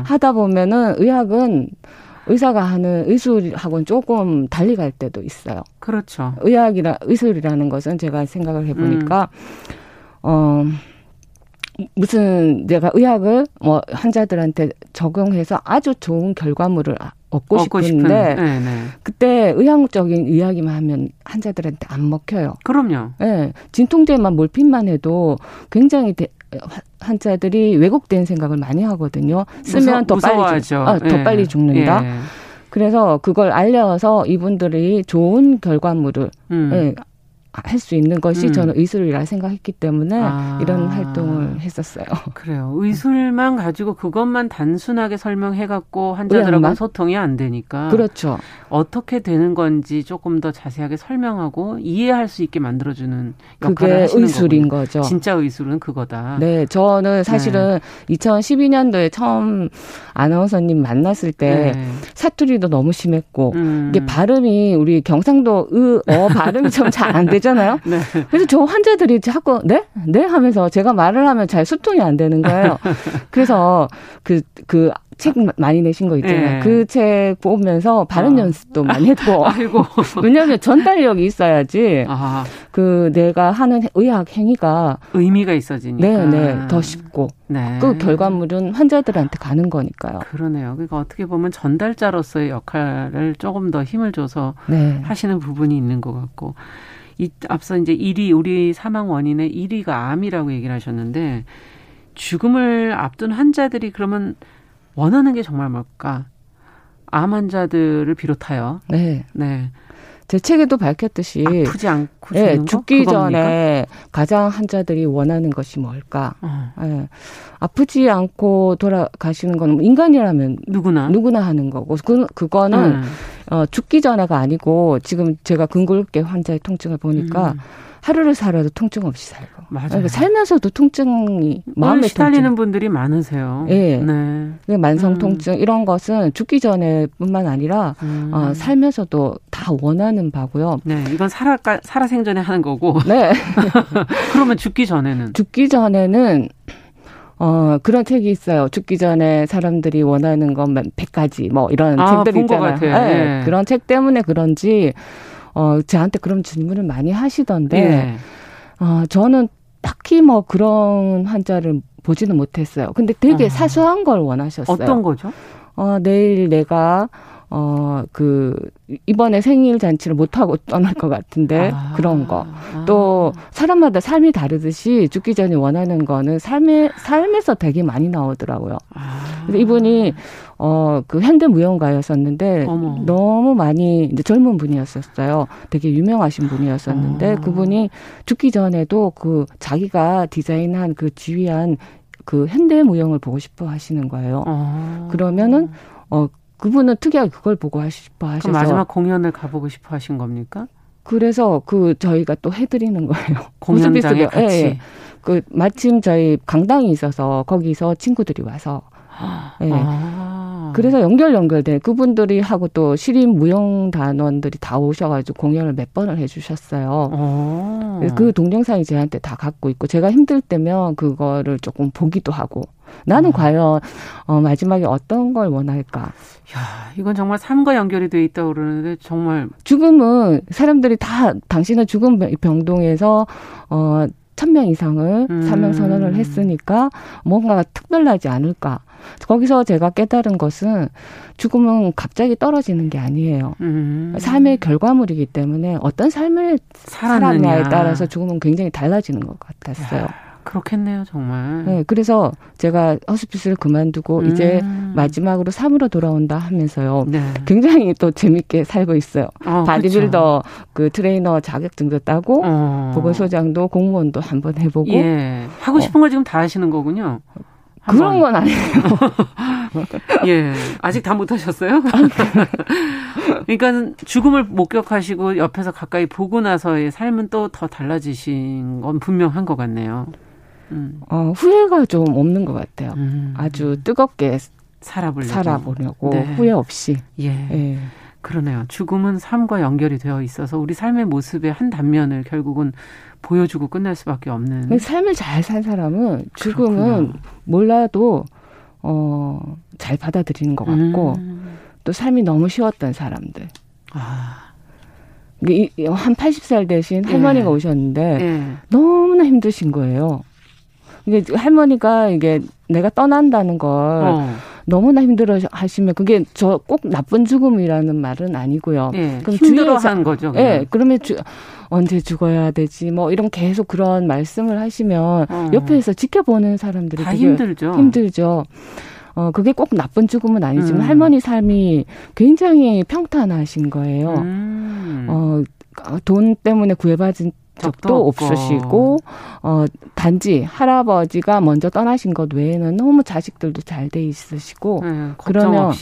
하다 보면은 의학은 의사가 하는 의술하고는 조금 달리 갈 때도 있어요. 그렇죠. 의술이라는 것은 제가 생각을 해보니까 무슨 내가 의학을 뭐 환자들한테 적용해서 아주 좋은 결과물을 얻고 싶은데 그때 의학적인 이야기만 하면 환자들한테 안 먹혀요. 그럼요. 네, 진통제만 몰핀만 해도 굉장히 환자들이 왜곡된 생각을 많이 하거든요. 쓰면 더 빨리 죽는다. 예. 그래서 그걸 알려서 이분들이 좋은 결과물을 할 수 있는 것이 저는 의술이라 생각했기 때문에 이런 활동을 했었어요. 그래요. 의술만 가지고 그것만 단순하게 설명해갖고 환자들하고 소통이 안 되니까. 그렇죠. 어떻게 되는 건지 조금 더 자세하게 설명하고 이해할 수 있게 만들어주는 역할을 하시는 거군요. 그게 의술인 거죠. 진짜 의술은 그거다. 네. 저는 사실은 2012년도에 처음 아나운서님 만났을 때 사투리도 너무 심했고 이게 발음이 우리 경상도 발음이 좀 잘 안 돼. 잖아요. 네. 그래서 저 환자들이 자꾸 네 하면서 제가 말을 하면 잘 소통이 안 되는 거예요. 그래서 그 책 많이 내신 거 있잖아요. 그 책 보면서 발음 연습도 많이 했고. 아이고. 왜냐하면 전달력이 있어야지. 내가 하는 의학 행위가 의미가 있어지니까. 네네 더 쉽고. 네. 그 결과물은 환자들한테 가는 거니까요. 그러네요. 그러니까 어떻게 보면 전달자로서의 역할을 조금 더 힘을 줘서 하시는 부분이 있는 것 같고. 앞서 이제 1위, 우리 사망 원인의 1위가 암이라고 얘기를 하셨는데 죽음을 앞둔 환자들이 그러면 원하는 게 정말 뭘까? 암 환자들을 비롯하여. 네. 제 책에도 밝혔듯이 아프지 않고 죽는 거? 죽기 전에 가장 환자들이 원하는 것이 뭘까? 아프지 않고 돌아가시는 건 인간이라면 누구나 하는 거고 그거는 죽기 전에가 아니고 지금 제가 근골격 환자의 통증을 보니까 하루를 살아도 통증 없이 살고. 맞아요. 그러니까 살면서도 통증이 마음에 시달리는 통증. 분들이 많으세요. 예. 네. 만성 통증 이런 것은 죽기 전에뿐만 아니라 살면서도 다 원하는 바고요. 네. 이건 살아 생전에 하는 거고. 네. 그러면 죽기 전에는? 죽기 전에는 그런 책이 있어요. 죽기 전에 사람들이 원하는 건 100가지 뭐 이런 책들이 있잖아요. 네. 네. 그런 책 때문에 그런지 저한테 그런 질문을 많이 하시던데, 저는 딱히 뭐 그런 환자를 보지는 못했어요. 근데 되게 사소한 걸 원하셨어요. 어떤 거죠? 내일 내가, 이번에 생일 잔치를 못하고 떠날 것 같은데, 그런 거. 또, 사람마다 삶이 다르듯이 죽기 전에 원하는 거는 삶에서 되게 많이 나오더라고요. 그래서 이분이, 현대무용가였었는데, 너무 많이, 이제 젊은 분이었어요. 되게 유명하신 분이었었는데, 그분이 죽기 전에도 자기가 디자인한 지휘한 현대무용을 보고 싶어 하시는 거예요. 그러면은, 그분은 특이하게 그걸 보고 싶어 하셔서. 그럼 마지막 공연을 가보고 싶어 하신 겁니까? 그래서 저희가 또 해드리는 거예요. 공연장에 같이. 예, 예. 마침 저희 강당이 있어서 거기서 친구들이 와서. 예. 그래서 연결된 그분들이 하고 또 시립 무용단원들이 다 오셔가지고 공연을 몇 번을 해주셨어요. 그 동영상이 저한테 다 갖고 있고 제가 힘들 때면 그거를 조금 보기도 하고 나는 과연 마지막에 어떤 걸 원할까? 야, 이건 정말 삶과 연결이 돼 있다고 그러는데 정말 죽음은 사람들이 다 당신은 죽음 병동에서 1000명 이상을 사명 선언을 했으니까 뭔가가 특별하지 않을까. 거기서 제가 깨달은 것은 죽음은 갑자기 떨어지는 게 아니에요. 삶의 결과물이기 때문에 어떤 삶을 살았느냐에 따라서 죽음은 굉장히 달라지는 것 같았어요. 야, 그렇겠네요, 정말. 네, 그래서 제가 허스피스를 그만두고 이제 마지막으로 삶으로 돌아온다 하면서요. 네. 굉장히 또 재밌게 살고 있어요. 바디빌더 트레이너 자격증도 따고 보건소장도 공무원도 한번 해보고. 예, 하고 싶은 걸 지금 다 하시는 거군요. 그런 건 아니에요. 예. 아직 다 못 하셨어요? 그러니까 죽음을 목격하시고 옆에서 가까이 보고 나서의 삶은 또 더 달라지신 건 분명한 것 같네요. 후회가 좀 없는 것 같아요. 아주 뜨겁게 살아보려고 후회 없이. 예. 그러네요. 죽음은 삶과 연결이 되어 있어서 우리 삶의 모습의 한 단면을 결국은 보여주고 끝날 수밖에 없는. 삶을 잘 산 사람은 죽음은 몰라도 잘 받아들이는 것 같고 또 삶이 너무 쉬웠던 사람들. 한 80살 되신 할머니가 오셨는데 너무나 힘드신 거예요. 할머니가 내가 떠난다는 걸 너무나 힘들어 하시면 그게 꼭 나쁜 죽음이라는 말은 아니고요. 예, 그럼 힘들어하는 거죠. 그냥. 예, 그러면 언제 죽어야 되지? 이런 계속 그런 말씀을 하시면 옆에서 지켜보는 사람들이 다 힘들죠. 그게 꼭 나쁜 죽음은 아니지만 할머니 삶이 굉장히 평탄하신 거예요. 돈 때문에 구애받은 적도 없으시고 단지 할아버지가 먼저 떠나신 것 외에는 너무 자식들도 잘 돼 있으시고 그러면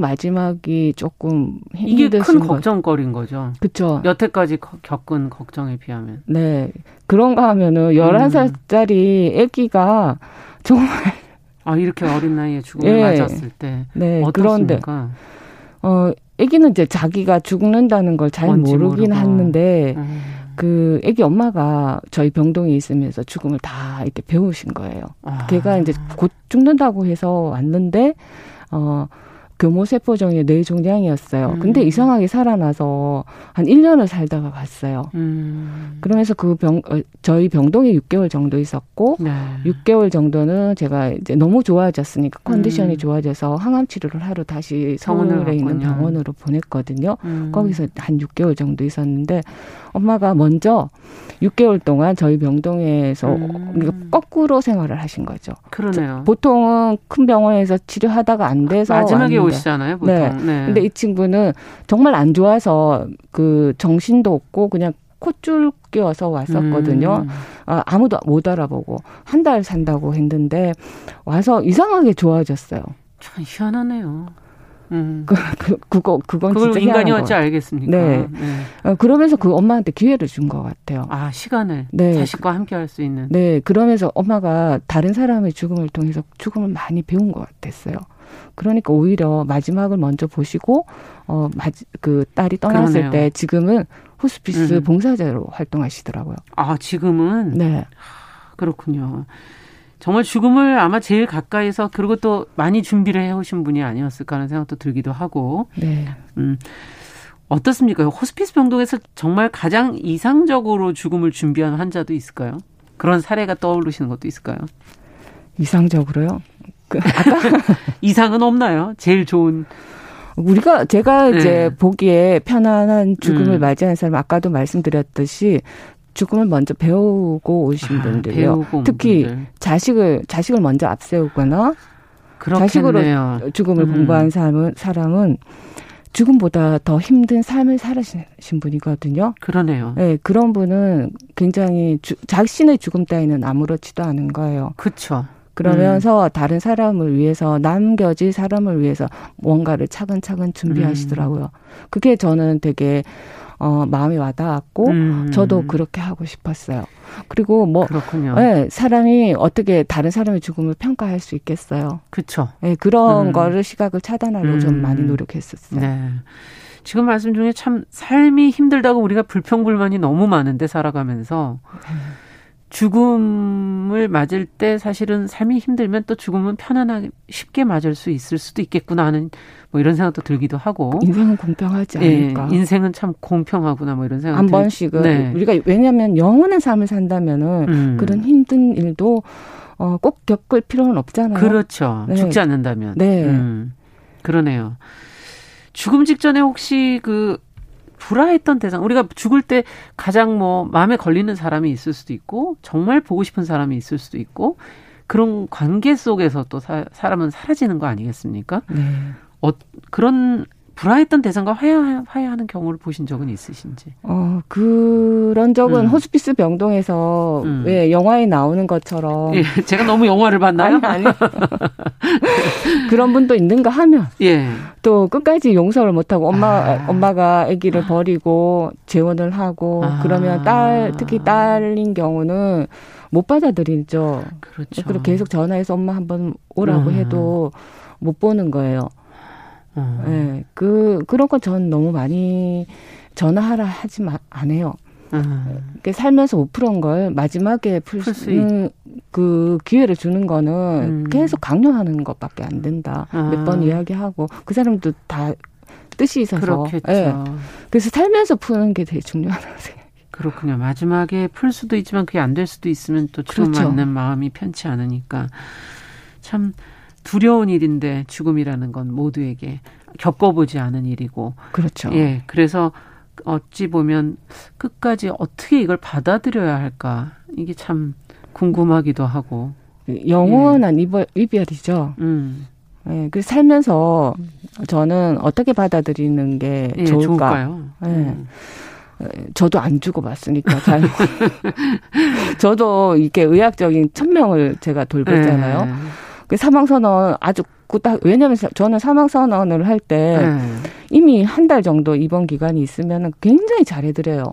마지막이 조금 힘드신 거. 이게 큰 걱정거리인 거죠. 그렇죠. 여태까지 겪은 걱정에 비하면. 네. 그런가 하면은 11살짜리 아기가 정말 이렇게 어린 나이에 죽음을 맞았을 때 어떻습니까? 아기는 이제 자기가 죽는다는 걸 잘 모르긴 하는데 애기 엄마가 저희 병동에 있으면서 죽음을 다 이렇게 배우신 거예요. 걔가 이제 곧 죽는다고 해서 왔는데, 교모세포 종의 뇌종양이었어요. 근데 이상하게 살아나서 한 1년을 살다가 갔어요. 그러면서 저희 병동에 6개월 정도 있었고, 6개월 정도는 제가 이제 너무 좋아졌으니까 컨디션이 좋아져서 항암 치료를 하러 다시 서울에 있는 병원으로 보냈거든요. 거기서 한 6개월 정도 있었는데, 엄마가 먼저 6개월 동안 저희 명동에서 거꾸로 생활을 하신 거죠. 그러네요. 보통은 큰 병원에서 치료하다가 안 돼서 마지막에 왔는데. 오시잖아요, 보통. 네. 네. 근데 이 친구는 정말 안 좋아서 그 정신도 없고 그냥 콧줄 끼워서 왔었거든요. 아무도 못 알아보고 한 달 산다고 했는데 와서 이상하게 좋아졌어요. 참 희한하네요. 그건 진짜 인간이 어찌 알겠습니까? 네. 네. 그러면서 그 엄마한테 기회를 준 것 같아요. 아, 시간을. 네. 자식과 함께 할 수 있는. 네. 그러면서 엄마가 다른 사람의 죽음을 통해서 죽음을 많이 배운 것 같았어요. 그러니까 오히려 마지막을 먼저 보시고 그 딸이 떠났을 그러네요. 때 지금은 호스피스 봉사자로 활동하시더라고요. 아, 지금은? 네. 그렇군요. 정말 죽음을 아마 제일 가까이서 그리고 또 많이 준비를 해오신 분이 아니었을까 하는 생각도 들기도 하고. 네. 어떻습니까? 호스피스 병동에서 정말 가장 이상적으로 죽음을 준비한 환자도 있을까요? 그런 사례가 떠오르시는 것도 있을까요? 이상적으로요? 이상은 없나요? 제일 좋은. 제가 이제 보기에 편안한 죽음을 맞이하는 사람, 아까도 말씀드렸듯이 죽음을 먼저 배우고 오신 분들이요. 배우고 특히 분들. 자식을 먼저 앞세우거나 그렇겠네요. 자식으로 죽음을 공부한 사람은 죽음보다 더 힘든 삶을 살아신 분이거든요. 그러네요. 네, 그런 분은 굉장히 자신의 죽음 따위는 아무렇지도 않은 거예요. 그렇죠. 그러면서 다른 사람을 위해서 남겨진 사람을 위해서 뭔가를 차근차근 준비하시더라고요. 그게 저는 되게 마음이 와닿았고 저도 그렇게 하고 싶었어요. 그리고 그렇군요. 네, 사람이 어떻게 다른 사람의 죽음을 평가할 수 있겠어요. 그렇죠. 네, 그런 거를 시각을 차단하려고 좀 많이 노력했었어요. 네. 지금 말씀 중에 참 삶이 힘들다고 우리가 불평불만이 너무 많은데 살아가면서 죽음을 맞을 때 사실은 삶이 힘들면 또 죽음은 편안하게 쉽게 맞을 수 있을 수도 있겠구나 하는 이런 생각도 들기도 하고. 인생은 공평하지 않을까. 예, 인생은 참 공평하구나 이런 생각. 한 번씩은. 네. 우리가 왜냐하면 영원한 삶을 산다면은 그런 힘든 일도 꼭 겪을 필요는 없잖아요. 그렇죠. 네. 죽지 않는다면. 네. 그러네요. 죽음 직전에 혹시 불화했던 대상, 우리가 죽을 때 가장 마음에 걸리는 사람이 있을 수도 있고 정말 보고 싶은 사람이 있을 수도 있고 그런 관계 속에서 또 사람은 사라지는 거 아니겠습니까? 네. 그런 불화했던 대상과 화해하는 경우를 보신 적은 있으신지? 그런 적은 호스피스 병동에서 왜 영화에 나오는 것처럼. 예, 제가 너무 영화를 봤나요? 아니. 그런 분도 있는가 하면. 예. 또 끝까지 용서를 못하고 엄마가 아기를 버리고 재혼을 하고 그러면 특히 딸인 경우는 못 받아들이죠. 그렇죠. 그리고 계속 전화해서 엄마 한번 오라고 해도 못 보는 거예요. 네, 그런 건 전 너무 많이 전화하라 하지 안 해요. 살면서 못 푸는 걸 마지막에 풀 수 있는 그 기회를 주는 거는 계속 강요하는 것밖에 안 된다. 몇 번 이야기하고 그 사람도 다 뜻이 있어서. 그렇겠죠. 네, 그래서 살면서 푸는 게 되게 중요하다고 생각해요. 그렇군요. 마지막에 풀 수도 있지만 그게 안 될 수도 있으면 또 처음 맞는 그렇죠. 마음이 편치 않으니까 참. 두려운 일인데 죽음이라는 건 모두에게 겪어보지 않은 일이고. 그렇죠. 예. 그래서 어찌 보면 끝까지 어떻게 이걸 받아들여야 할까. 이게 참 궁금하기도 하고. 영원한 이별이죠. 예. 그래서 살면서 저는 어떻게 받아들이는 게 좋을까요? 예. 저도 안 죽어봤으니까. 저도 이렇게 의학적인 1,000명을 제가 돌보잖아요. 네. 그 사망선언 아주 왜냐하면 저는 사망선언을 할 때 이미 한 달 정도 입원 기간이 있으면 굉장히 잘해드려요.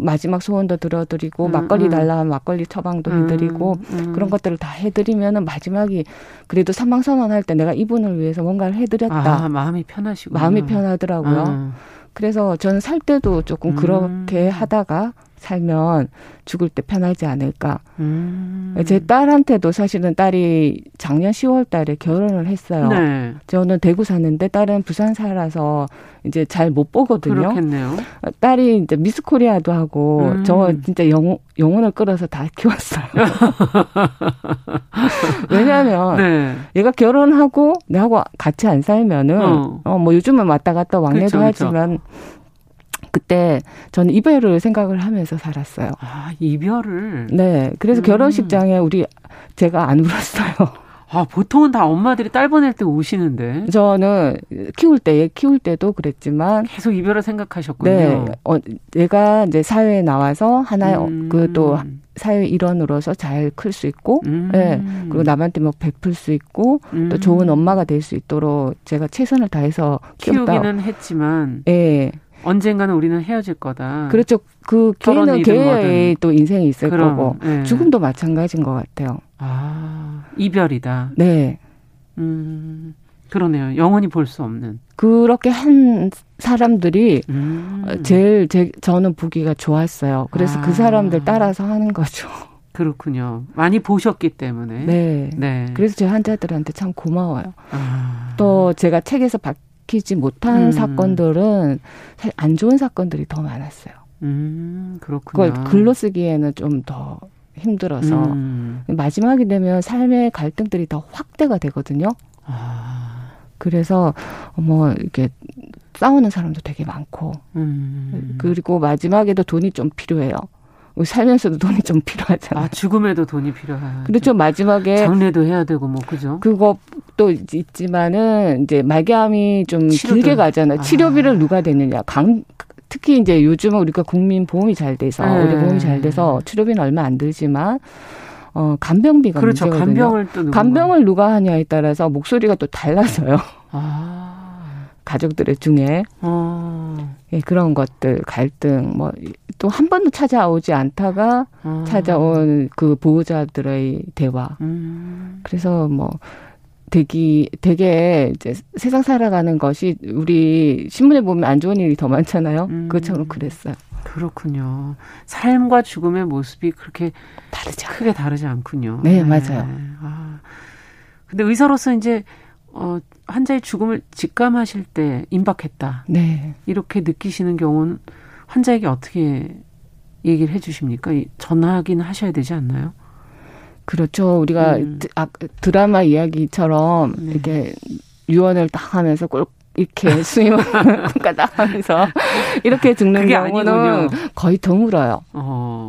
마지막 소원도 들어드리고 막걸리 달라 하면 막걸리 처방도 해드리고 그런 것들을 다 해드리면 마지막이 그래도 사망선언 할 때 내가 이분을 위해서 뭔가를 해드렸다. 마음이 편하시고요. 마음이 편하더라고요. 그래서 저는 살 때도 조금 그렇게 하다가 살면 죽을 때 편하지 않을까. 제 딸한테도 사실은 딸이 작년 10월 달에 결혼을 했어요. 네. 저는 대구 사는데 딸은 부산 살아서 이제 잘 못 보거든요. 그렇겠네요. 딸이 이제 미스 코리아도 하고 저 진짜 영혼을 끌어서 다 키웠어요. 왜냐하면 네. 얘가 결혼하고 내하고 같이 안 살면은 요즘은 왔다 갔다 왕래도 그렇죠, 하지만 그때 저는 이별을 생각을 하면서 살았어요. 아, 이별을? 네. 그래서 결혼식장에 제가 안 울었어요. 아, 보통은 다 엄마들이 딸 보낼 때 우시는데. 저는 키울 때도 그랬지만. 계속 이별을 생각하셨군요. 네. 얘가 이제 사회에 나와서 하나의, 또 사회 일원으로서 잘 클 수 있고, 네. 그리고 남한테 뭐 베풀 수 있고, 또 좋은 엄마가 될 수 있도록 제가 최선을 다해서 키우기는 했지만. 네. 언젠가는 우리는 헤어질 거다. 그렇죠. 그 걔는 걔의 또 인생이 있을 거고. 네. 죽음도 마찬가지인 것 같아요. 아, 이별이다. 네. 그러네요. 영원히 볼 수 없는. 그렇게 한 사람들이 제일 저는 보기가 좋았어요. 그래서 그 사람들 따라서 하는 거죠. 그렇군요. 많이 보셨기 때문에. 네. 네. 그래서 제 환자들한테 참 고마워요. 아. 또 제가 책에서 밝히지 못한 사건들은 사실 안 좋은 사건들이 더 많았어요. 그렇군요. 그걸 글로 쓰기에는 좀 더 힘들어서 마지막이 되면 삶의 갈등들이 더 확대가 되거든요. 아. 그래서 뭐 이렇게 싸우는 사람도 되게 많고 그리고 마지막에도 돈이 좀 필요해요. 살면서도 돈이 좀 필요하잖아요. 아, 죽음에도 돈이 필요하죠. 그렇죠. 마지막에 장례도 해야 되고 뭐 그죠. 그것도 있지만은 이제 말기암이 좀 길게 가잖아요. 치료비를 누가 대느냐. 특히 이제 요즘은 우리가 국민 보험이 잘 돼서 우리 보험이 잘 돼서 치료비는 얼마 안 들지만 간병비가 그렇죠. 문제거든요. 간병을 누가 하냐에 따라서 목소리가 또 달라서요. 아. 가족들의 중에. 예, 그런 것들, 갈등, 뭐, 또 한 번도 찾아오지 않다가 찾아온 그 보호자들의 대화. 그래서 뭐, 되게 이제 세상 살아가는 것이 우리 신문에 보면 안 좋은 일이 더 많잖아요. 그것처럼 그랬어요. 그렇군요. 삶과 죽음의 모습이 그렇게 다르죠. 크게 다르지 않군요. 네, 네. 맞아요. 아. 근데 의사로서 이제, 환자의 죽음을 직감하실 때 임박했다. 네. 이렇게 느끼시는 경우는 환자에게 어떻게 얘기를 해 주십니까? 전화하긴 하셔야 되지 않나요? 그렇죠. 우리가 드라마 이야기처럼 네. 이렇게 유언을 딱 하면서 꼴 이렇게 수임을 딱 하면서 이렇게 듣는 경우는 아니군요. 거의 드물어요.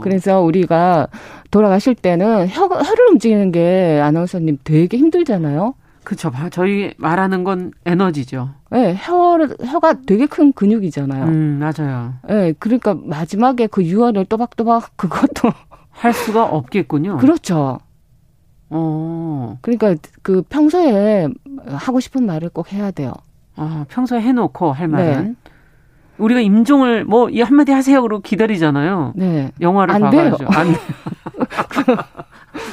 그래서 우리가 돌아가실 때는 혀를 움직이는 게 아나운서님 되게 힘들잖아요. 그렇죠. 저희 말하는 건 에너지죠. 네. 혀가 되게 큰 근육이잖아요. 맞아요. 네. 그러니까 마지막에 그 유언을 또박또박 그것도. 할 수가 없겠군요. 그렇죠. 그러니까 그 평소에 하고 싶은 말을 꼭 해야 돼요. 아, 평소에 해놓고 할 말은. 네. 우리가 임종을 뭐 이 한마디 하세요 그러고 기다리잖아요. 네. 영화를 안 봐야죠. 돼요. 안 돼요.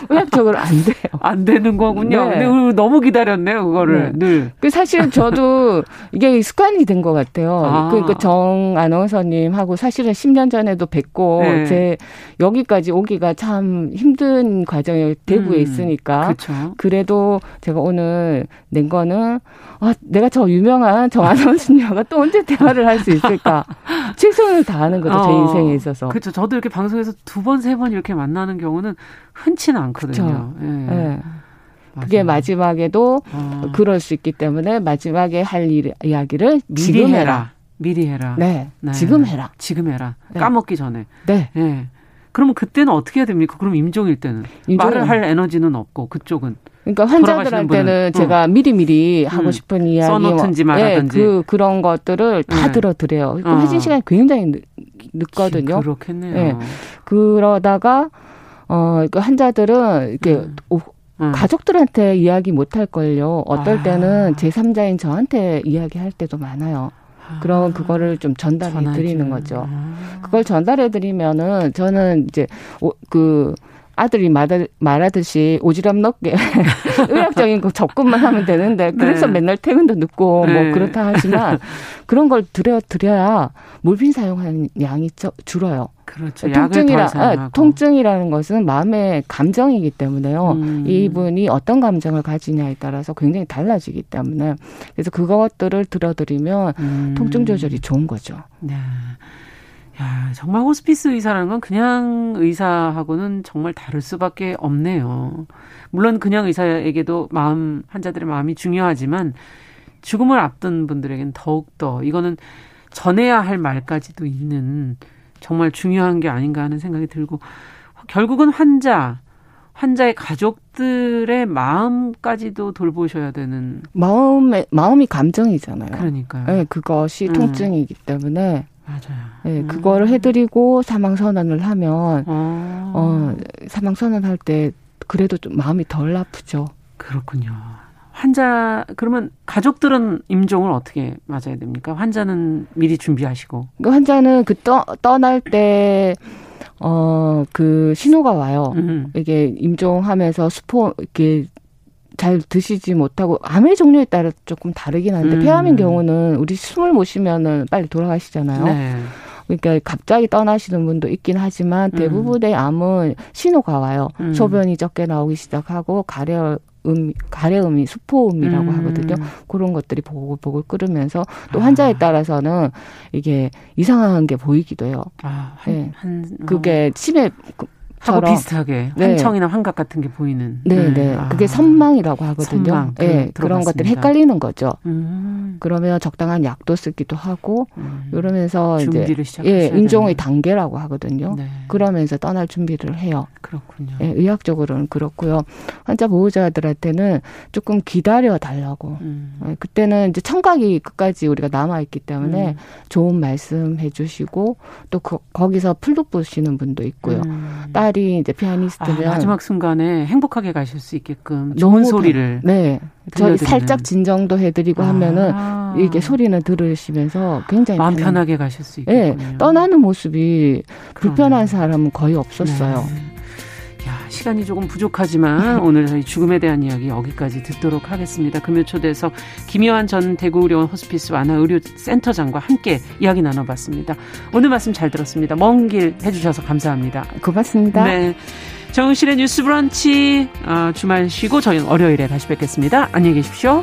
의학적으로 안 돼요. 안 되는 거군요. 네. 근데 너무 기다렸네요, 그거를. 네. 늘. 그 사실 저도 이게 습관이 된 것 같아요. 아. 그러니까 정 아나운서님하고 사실은 10년 전에도 뵙고 네. 제 여기까지 오기가 참 힘든 과정이 대구에 있으니까. 그쵸. 그래도 제가 오늘 낸 거는 내가 저 유명한 정 아나운서님과 또 언제 대화를 할 수 있을까. 최선을 다하는 거죠. 제 인생에 있어서. 그렇죠. 저도 이렇게 방송에서 두 번, 세 번 이렇게 만나는 경우는 흔치는 않거든요. 예. 네. 그게 마지막에도 그럴 수 있기 때문에 마지막에 할 이야기를 지금 해라. 미리 해라. 네. 네. 지금 해라. 지금 해라. 네. 까먹기 전에. 네. 네. 그러면 그때는 어떻게 해야 됩니까? 그럼 임종일 때는. 말을 할 에너지는 없고 그쪽은. 그러니까 환자들한테는 제가 미리미리 하고 싶은 이야기, 써놓든지 말하든지 그런 것들을 다 들어드려요. 그러니까 회진 시간이 굉장히 늦거든요. 그렇겠네요. 네. 그러다가 그 환자들은 이렇게 가족들한테 이야기 못할 걸요. 어떨 때는 제3자인 저한테 이야기할 때도 많아요. 그럼 그거를 좀 전달해 드리는 거죠. 그걸 전달해 드리면은 저는 이제 그 아들이 말하듯이 오지랖 넓게 의학적인 그 접근만 하면 되는데 그래서 네. 맨날 퇴근도 늦고 네. 뭐 그렇다 하지만 그런 걸 드려야 몰핀 사용하는 양이 줄어요. 그렇죠. 통증이라는 것은 마음의 감정이기 때문에요. 이분이 어떤 감정을 가지냐에 따라서 굉장히 달라지기 때문에 그래서 그것들을 들어드리면 통증 조절이 좋은 거죠. 네. 야, 정말 호스피스 의사라는 건 그냥 의사하고는 정말 다를 수밖에 없네요. 물론 그냥 의사에게도 환자들의 마음이 중요하지만 죽음을 앞둔 분들에게는 더욱더 이거는 전해야 할 말까지도 있는 정말 중요한 게 아닌가 하는 생각이 들고, 결국은 환자의 가족들의 마음까지도 돌보셔야 되는. 마음이 감정이잖아요. 그러니까요. 네, 그것이 통증이기 때문에. 맞아요. 네, 그거를 해드리고 사망 선언을 하면, 사망 선언할 때 그래도 좀 마음이 덜 아프죠. 그렇군요. 그러면 가족들은 임종을 어떻게 맞아야 됩니까? 환자는 미리 준비하시고. 환자는 떠날 때, 신호가 와요. 이게 임종하면서 이렇게 잘 드시지 못하고, 암의 종류에 따라 조금 다르긴 한데, 폐암인 경우는 우리 숨을 못 쉬면은 빨리 돌아가시잖아요. 네. 그러니까 갑자기 떠나시는 분도 있긴 하지만 대부분의 암은 신호가 와요. 소변이 적게 나오기 시작하고, 가래음이 수포음이라고 하거든요. 그런 것들이 보글보글 끓으면서 또 환자에 따라서는 이게 이상한 게 보이기도 해요. 그게 치매하고 비슷하게 환청이나 환각 같은 게 보이는. 그게 선망이라고 하거든요. 그런 것들이 헷갈리는 거죠. 그러면 적당한 약도 쓰기도 하고 이러면서 준비를 이제 임종의 단계라고 하거든요. 그러면서 떠날 준비를 해요. 그렇군요. 예, 의학적으로는 그렇고요. 환자 보호자들한테는 조금 기다려 달라고. 예, 그때는 이제 청각이 끝까지 우리가 남아 있기 때문에 좋은 말씀해 주시고 또 거기서 플룻 보시는 분도 있고요. 딸이 이제 피아니스트면 마지막 순간에 행복하게 가실 수 있게끔 좋은 소리를 저희 살짝 진정도 해드리고 하면은 이게 소리는 들으시면서 굉장히 마음 편하게 가실 수 있고요. 예, 떠나는 모습이 불편한 사람은 거의 없었어요. 시간이 조금 부족하지만 오늘 저희 죽음에 대한 이야기 여기까지 듣도록 하겠습니다. 금요초대에서 김여환 전 대구의료원 호스피스 완화의료센터장과 함께 이야기 나눠봤습니다. 오늘 말씀 잘 들었습니다. 먼 길 해주셔서 감사합니다. 고맙습니다. 네, 정은실의 뉴스 브런치 주말 쉬고 저희는 월요일에 다시 뵙겠습니다. 안녕히 계십시오.